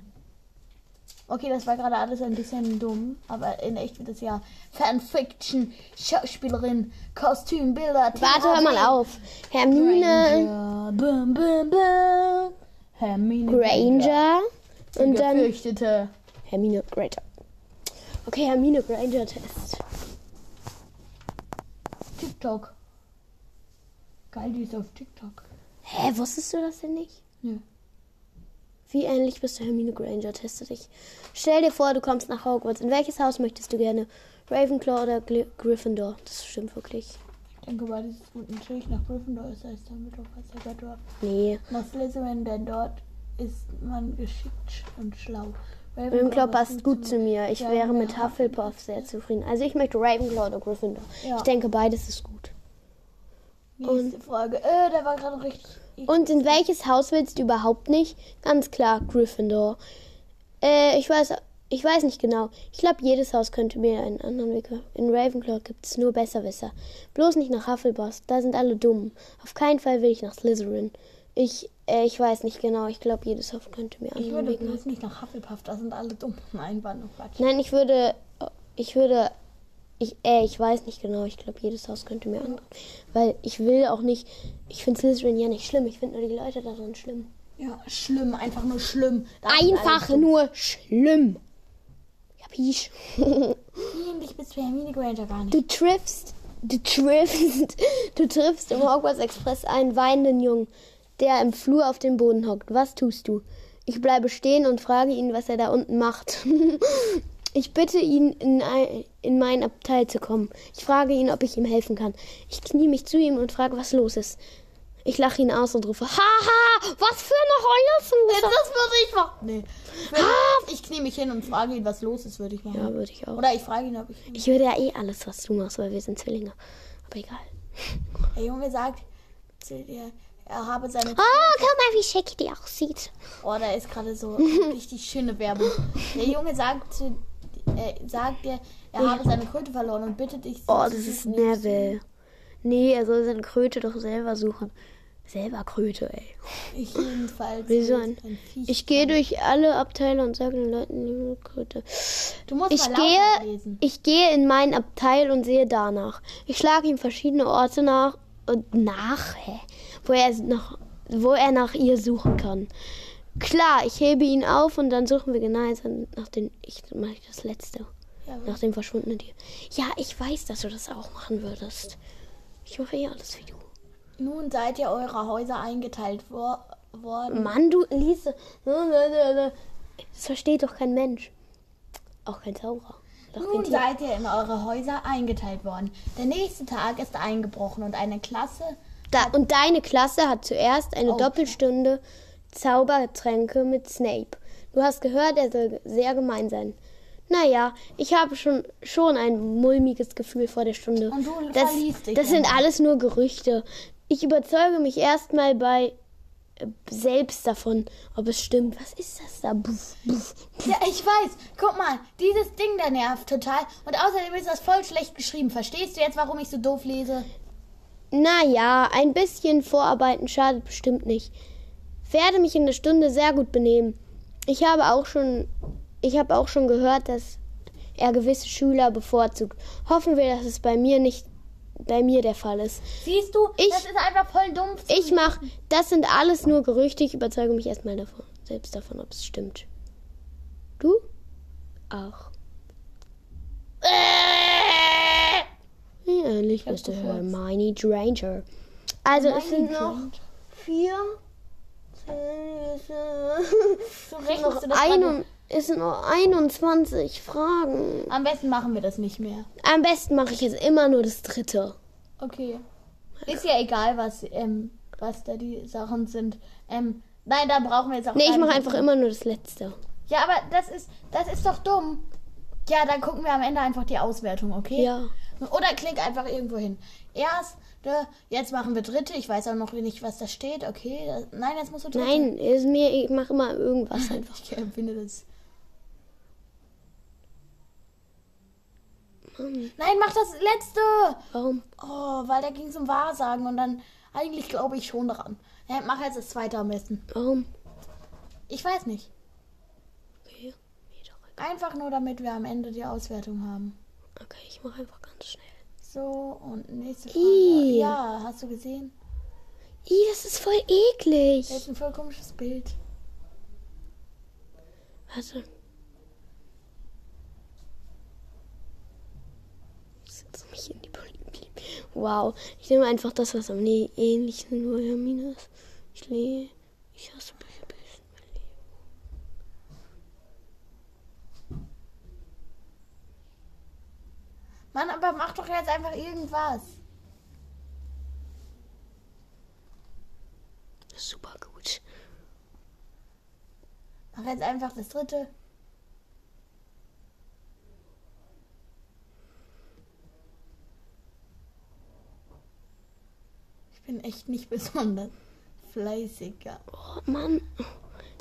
Okay, das war gerade alles ein bisschen dumm, aber in echt wird es ja Fanfiction, Schauspielerin, Kostümbilder, warte, hör mal auf. Hermine Granger. Bum, bum, bum. Hermine Granger. Und dann gefürchtete Hermine Granger. Okay, Hermine Granger Test. TikTok. Geil, die ist auf TikTok. Hä, wusstest du das denn nicht? Nö. Wie ähnlich bist du Hermine Granger? Teste dich. Stell dir vor, du kommst nach Hogwarts. In welches Haus möchtest du gerne? Ravenclaw oder Gryffindor? Das stimmt wirklich. Ich denke mal, das ist gut. Natürlich nach Gryffindor ist heißt damit auch was der dort. Nee. Nach Slytherin, denn dort ist man geschickt und schlau. Ravenclaw passt gut zu mir. Ich wäre mit Hufflepuff sehr zufrieden. Also ich möchte Ravenclaw oder Gryffindor. Ja. Ich denke, beides ist gut. Nächste Frage. Der war gerade richtig... Und in welches Haus willst du überhaupt nicht? Ganz klar, Gryffindor. Ich weiß nicht genau. Ich glaube, jedes Haus könnte mir einen anderen Weg machen. In Ravenclaw gibt es nur Besserwisser. Bloß nicht nach Hufflepuff, da sind alle dumm. Auf keinen Fall will ich nach Slytherin. Ich weiß nicht genau. Ich glaube, jedes Haus könnte mir einen anderen Weg machen. Ich würde nicht nach Hufflepuff, da sind alle dumm. Nein, war noch Quatsch. Nein, ich weiß nicht genau. Ich glaube, jedes Haus könnte mir anderen. Weil ich will auch nicht... Ich finde Slytherin ja nicht schlimm. Ich finde nur die Leute daran schlimm. Ja, schlimm. Einfach nur schlimm. Einfach nur schlimm. Kapisch? Ähnlich bist du Hermine Granger gar nicht. Du triffst im Hogwarts Express einen weinenden Jungen, der im Flur auf dem Boden hockt. Was tust du? Ich bleibe stehen und frage ihn, was er da unten macht. Ich bitte ihn, in mein Abteil zu kommen. Ich frage ihn, ob ich ihm helfen kann. Ich knie mich zu ihm und frage, was los ist. Ich lache ihn aus und rufe, haha, was für eine Heulersuse. Das würde ich machen. Nee. Ich knie mich hin und frage ihn, was los ist, würde ich machen. Ja, würde ich auch. Oder ich frage ihn, ob ich... Ich würde ja eh alles, was du machst, weil wir sind Zwillinge. Aber egal. Der Junge sagt, er habe seine... Oh, guck mal, wie schick die aussieht. Oh, da ist gerade so richtig schöne Werbung. Der Junge sagt... Er habe seine Kröte verloren und bittet dich... Oh, das ist Neville. Nee, er soll seine Kröte doch selber suchen. Selber Kröte, ey. Ich jedenfalls... Ich gehe durch alle Abteile und sage den Leuten, liebe Kröte. Du musst lesen. Ich gehe in meinen Abteil und sehe danach. Ich schlage ihm verschiedene Orte nach, wo er nach ihr suchen kann. Klar, ich hebe ihn auf und dann suchen wir gemeinsam nach den... Ich mache das letzte. Ja, nach dem verschwundenen Tier. Ja, ich weiß, dass du das auch machen würdest. Ich mache eh alles wie du. Nun seid ihr eure Häuser eingeteilt worden. Mann, du, Lise. Das versteht doch kein Mensch. Auch kein Zauberer. Nun seid ihr in eure Häuser eingeteilt worden. Der nächste Tag ist eingebrochen und eine Klasse... Und deine Klasse hat zuerst eine Doppelstunde... Zaubertränke mit Snape. Du hast gehört, er soll sehr gemein sein. Naja, ich habe schon ein mulmiges Gefühl vor der Stunde. Und du verliest dich. Das sind alles nur Gerüchte. Ich überzeuge mich erstmal selbst davon, ob es stimmt. Was ist das da? Buff, buff, buff. Ja, ich weiß. Guck mal, dieses Ding da nervt total. Und außerdem ist das voll schlecht geschrieben. Verstehst du jetzt, warum ich so doof lese? Naja, ein bisschen Vorarbeiten schadet bestimmt nicht. Werde mich in der Stunde sehr gut benehmen. Ich habe auch schon gehört, dass er gewisse Schüler bevorzugt. Hoffen wir, dass es bei mir der Fall ist. Siehst du, das ist einfach voll dumm. Das sind alles nur Gerüchte. Ich überzeuge mich erstmal selbst davon, ob es stimmt. Du? Auch. Wie ähnlich bist du Hermione Granger. Also es sind noch 4... Es sind noch 21 Fragen. Am besten machen wir das nicht mehr. Am besten mache ich jetzt immer nur das dritte. Okay. Ist ja egal, was da die Sachen sind. Nein, da brauchen wir jetzt auch... Nee, ich mache einfach immer nur das letzte. Ja, aber das ist doch dumm. Ja, dann gucken wir am Ende einfach die Auswertung, okay? Ja. Oder klick einfach irgendwo hin. Erste, jetzt machen wir dritte. Ich weiß auch noch nicht, was da steht. Okay, nein, jetzt musst du dritte. Nein, ist mir, ich mache immer irgendwas einfach. Ich empfinde das. Nein, mach das letzte! Warum? Oh, weil da ging es um Wahrsagen und dann eigentlich glaube ich schon daran. Ja, mach jetzt das zweite am besten. Warum? Ich weiß nicht. Okay. Einfach nur, damit wir am Ende die Auswertung haben. Okay, ich mache einfach ganz schnell. So, und nächste Frage. Ja, hast du gesehen? Das ist voll eklig. Das ist ein voll komisches Bild. Warte. Wow, ich nehme einfach das, was am ähnlichsten nur Hermine ist. Ich hasse Bücher, mein Leben. Mann, aber mach doch jetzt einfach irgendwas. Super gut. Mach jetzt einfach das dritte. Ich bin echt nicht besonders fleißiger. Oh Mann,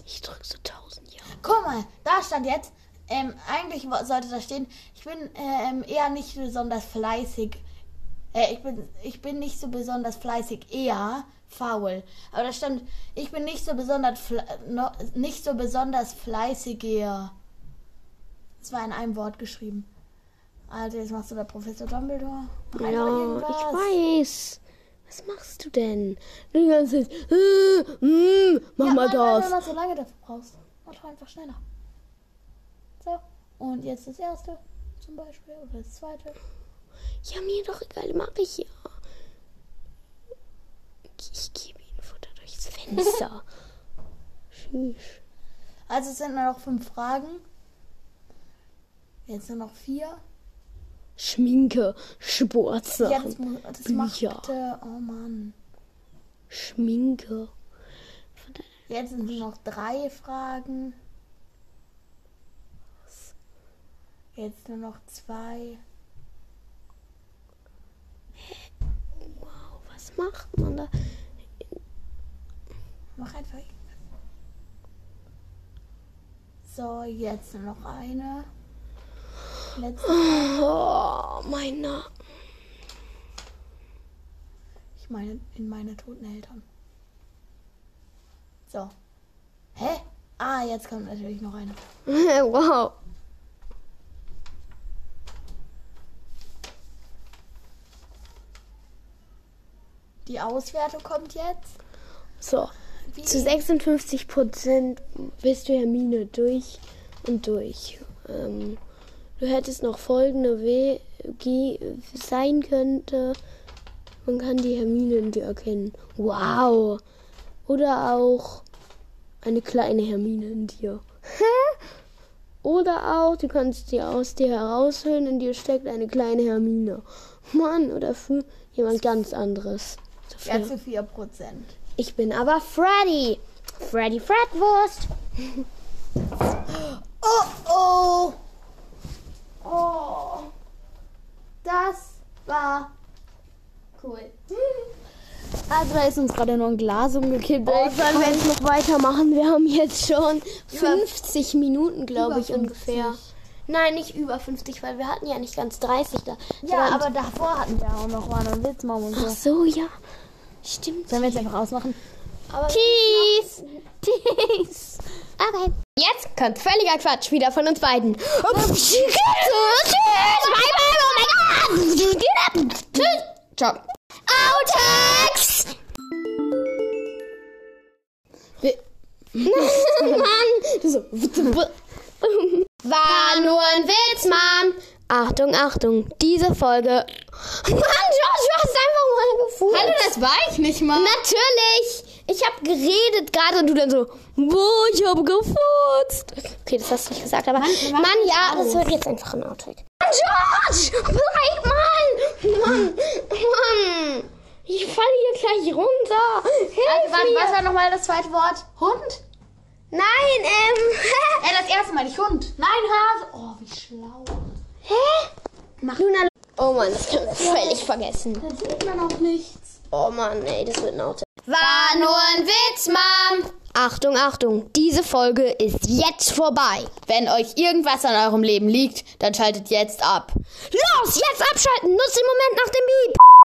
ich drück so 1000 Jahre. Guck mal, da stand jetzt, eigentlich sollte da stehen, ich bin eher nicht besonders fleißig. Ich bin nicht so besonders fleißig, eher faul. Aber da stand, ich bin nicht so besonders fleißiger. Das war in einem Wort geschrieben. Also jetzt machst du da Professor Dumbledore. Ja, ich weiß. Was machst du denn? Die ganze Zeit, mach mal das. Wenn du so lange dafür brauchst, mach doch einfach schneller. So, und jetzt das erste zum Beispiel oder das zweite. Ja, mir doch egal, mache ich ja. Ich gebe ihnen Futter durchs Fenster. Also es sind nur noch 5 Fragen. Jetzt nur noch 4. Schminke, Sportsachen, ja, das Bücher. Oh Mann. Schminke. Jetzt sind noch 3 Fragen. Jetzt nur noch 2. Wow, was macht man da? Mach einfach. So, jetzt nur noch eine. Letzte. Oh, mein Name. Ich meine, in meine toten Eltern. So. Hä? Ah, jetzt kommt natürlich noch eine. Wow. Die Auswertung kommt jetzt. So. Wie? Zu 56% bist du, Hermine, durch und durch. Du hättest noch folgende WG sein könnte. Man kann die Hermine in dir erkennen. Wow. Oder auch eine kleine Hermine in dir. Hä? Oder auch, du kannst die aus dir heraushöhlen, in dir steckt eine kleine Hermine. Mann, oder für jemand ganz anderes. Ja, zu 4%. Ich bin aber Freddy. Freddy Fredwurst. Oh, oh. Oh, das war cool. Also da ist uns gerade noch ein Glas umgekippt. Ich kann jetzt noch weitermachen. Wir haben jetzt schon 50 Minuten, glaube ich, ungefähr. Nein, nicht über 50, weil wir hatten ja nicht ganz 30 da. Ja, aber davor hatten wir auch noch mal einen Witzmaum und so. Ach so, ja. Stimmt. Sollen wir jetzt einfach ausmachen? Tschüss. Tschüss. Okay. Jetzt kommt völliger Quatsch wieder von uns beiden. Tschüss. Bye bye. Oh mein Gott. Tschüss. Ciao. Outtakes. Mann. War nur ein Witz, Mann. Achtung, Achtung. Diese Folge. Mann, George, du hast einfach mal gefurzt. Hallo, das war ich nicht mal. Natürlich. Ich hab geredet gerade und du dann so, boah, ich hab gefurzt. Okay, das hast du nicht gesagt, aber Mann, ja, das wird jetzt einfach ein Outtake. Mann, George, bleib mal. Mann. Ich falle hier gleich runter. Hilf mir. Was war nochmal das zweite Wort? Hund? Nein, das erste Mal nicht Hund. Nein, Hase. Oh, wie schlau. Hä? Mach Luna Oh Mann, das können wir völlig vergessen. Da sieht man auch nichts. Oh Mann, ey, das wird Naute. War nur ein Witz, Mom. Achtung, Achtung, diese Folge ist jetzt vorbei. Wenn euch irgendwas an eurem Leben liegt, dann schaltet jetzt ab. Los, jetzt abschalten, nutzt den Moment nach dem Beep.